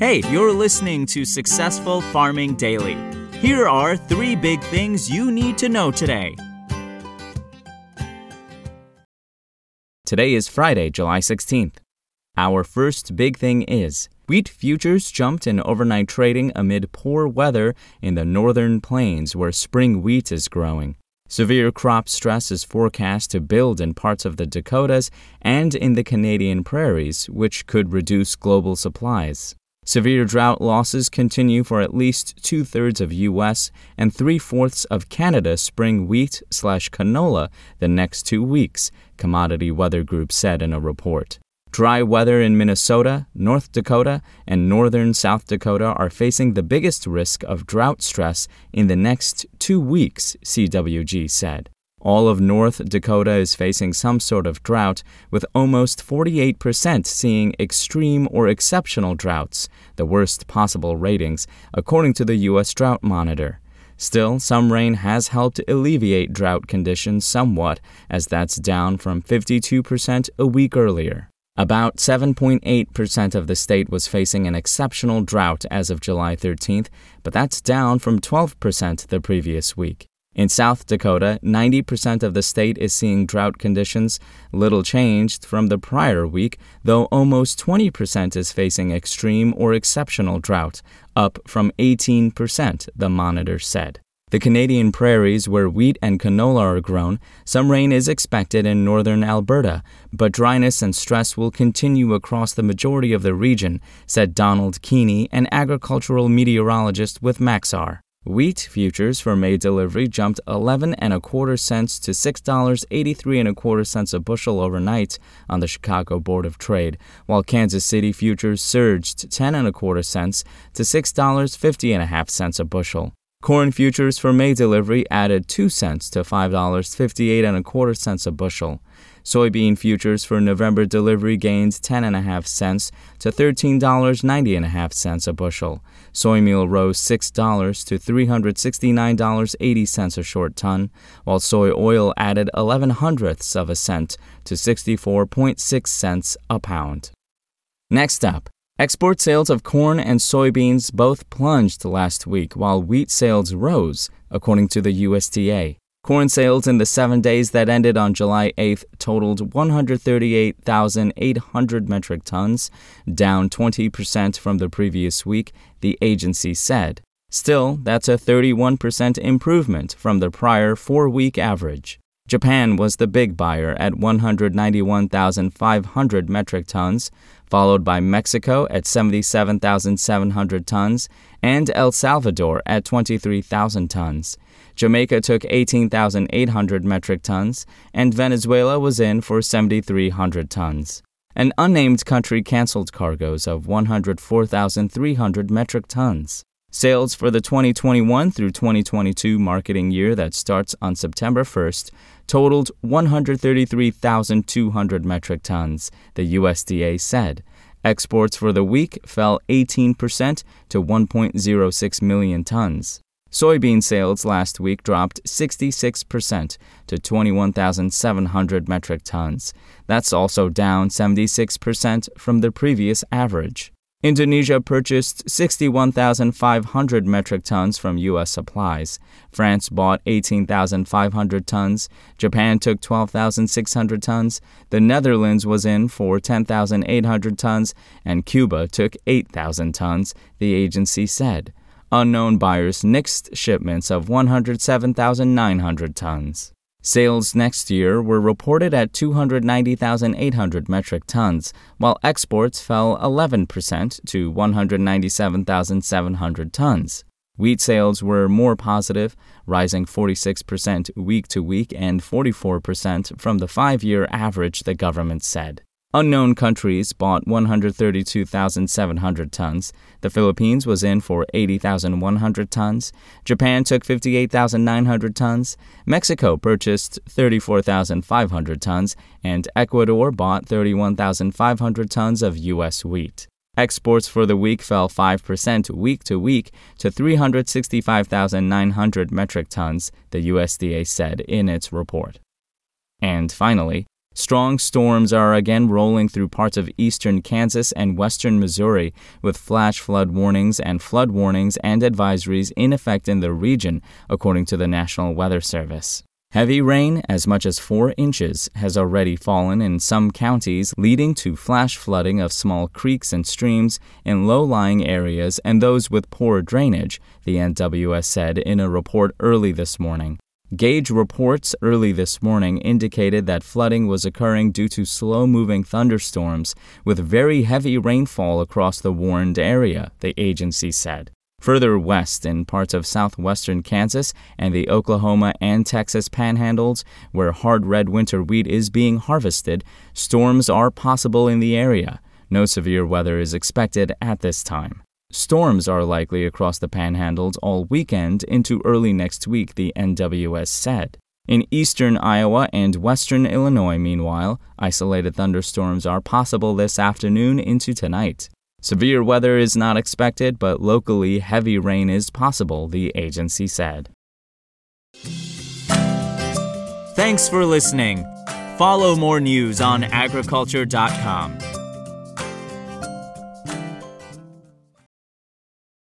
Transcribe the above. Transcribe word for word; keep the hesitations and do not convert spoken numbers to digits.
Hey, you're listening to Successful Farming Daily. Here are three big things you need to know today. Today is Friday, July sixteenth. Our first big thing is wheat futures jumped in overnight trading amid poor weather in the northern plains where spring wheat is growing. Severe crop stress is forecast to build in parts of the Dakotas and in the Canadian prairies, which could reduce global supplies. Severe drought losses continue for at least two-thirds of U S and three-fourths of Canada spring wheat slash canola the next two weeks, Commodity Weather Group said in a report. Dry weather in Minnesota, North Dakota, and northern South Dakota are facing the biggest risk of drought stress in the next two weeks, C W G said. All of North Dakota is facing some sort of drought, with almost forty-eight percent seeing extreme or exceptional droughts, the worst possible ratings, according to the U S Drought Monitor. Still, some rain has helped alleviate drought conditions somewhat, as that's down from fifty-two percent a week earlier. About seven point eight percent of the state was facing an exceptional drought as of July thirteenth, but that's down from twelve percent the previous week. In South Dakota, ninety percent of the state is seeing drought conditions, little changed from the prior week, though almost twenty percent is facing extreme or exceptional drought, up from eighteen percent, the monitor said. The Canadian prairies, where wheat and canola are grown, some rain is expected in northern Alberta, but dryness and stress will continue across the majority of the region, said Donald Keeney, an agricultural meteorologist with Maxar. Wheat futures for May delivery jumped eleven and a quarter cents to six dollars and eighty-three and a quarter cents a bushel overnight on the Chicago Board of Trade, while Kansas City futures surged ten and a quarter cents to six dollars and fifty and a half cents a bushel. Corn futures for May delivery added two cents to five dollars and fifty-eight and a quarter cents a bushel. Soybean futures for November delivery gained ten and a half cents to thirteen dollars and ninety and a half cents a bushel. Soy meal rose six dollars to three hundred sixty-nine dollars and eighty cents a short ton, while soy oil added eleven hundredths of a cent to sixty-four point six cents a pound. Next up, export sales of corn and soybeans both plunged last week while wheat sales rose, according to the U S D A. Corn sales in the seven days that ended on July eighth totaled one hundred thirty-eight thousand eight hundred metric tons, down twenty percent from the previous week, the agency said. Still, that's a thirty-one percent improvement from the prior four-week average. Japan was the big buyer at one hundred ninety-one thousand five hundred metric tons, followed by Mexico at seventy-seven thousand seven hundred tons and El Salvador at twenty-three thousand tons. Jamaica took eighteen thousand eight hundred metric tons, and Venezuela was in for seventy-three hundred tons. An unnamed country canceled cargoes of one hundred four thousand three hundred metric tons. Sales for the twenty twenty-one through twenty twenty-two marketing year that starts on September first totaled one hundred thirty-three thousand two hundred metric tons, the U S D A said. Exports for the week fell eighteen percent to one point zero six million tons. Soybean sales last week dropped sixty-six percent to twenty-one thousand seven hundred metric tons. That's also down seventy-six percent from the previous average. Indonesia purchased sixty-one thousand five hundred metric tons from U S supplies. France bought eighteen thousand five hundred tons. Japan took twelve thousand six hundred tons. The Netherlands was in for ten thousand eight hundred tons. And Cuba took eight thousand tons, the agency said. Unknown buyers nixed shipments of one hundred seven thousand nine hundred tons. Sales next year were reported at two hundred ninety thousand eight hundred metric tons, while exports fell eleven percent to one hundred ninety-seven thousand seven hundred tons. Wheat sales were more positive, rising forty-six percent week-to-week and forty-four percent from the five-year average, the government said. Unknown countries bought one hundred thirty-two thousand seven hundred tons. The Philippines was in for eighty thousand one hundred tons. Japan took fifty-eight thousand nine hundred tons. Mexico purchased thirty-four thousand five hundred tons, and Ecuador bought thirty-one thousand five hundred tons of U S wheat. Exports for the week fell five percent week-to-week to three hundred sixty-five thousand nine hundred metric tons, the U S D A said in its report. And finally, Strong storms are again rolling through parts of eastern Kansas and western Missouri, with flash flood warnings and flood warnings and advisories in effect in the region, according to the National Weather Service. Heavy rain, as much as four inches, has already fallen in some counties, leading to flash flooding of small creeks and streams in low-lying areas and those with poor drainage, the N W S said in a report early this morning. Gauge reports early this morning indicated that flooding was occurring due to slow-moving thunderstorms with very heavy rainfall across the warned area, the agency said. Further west in parts of southwestern Kansas and the Oklahoma and Texas panhandles, where hard red winter wheat is being harvested, storms are possible in the area. No severe weather is expected at this time. Storms are likely across the panhandles all weekend into early next week, the N W S said. In eastern Iowa and western Illinois, meanwhile, isolated thunderstorms are possible this afternoon into tonight. Severe weather is not expected, but locally heavy rain is possible, the agency said. Thanks for listening. Follow more news on agriculture dot com.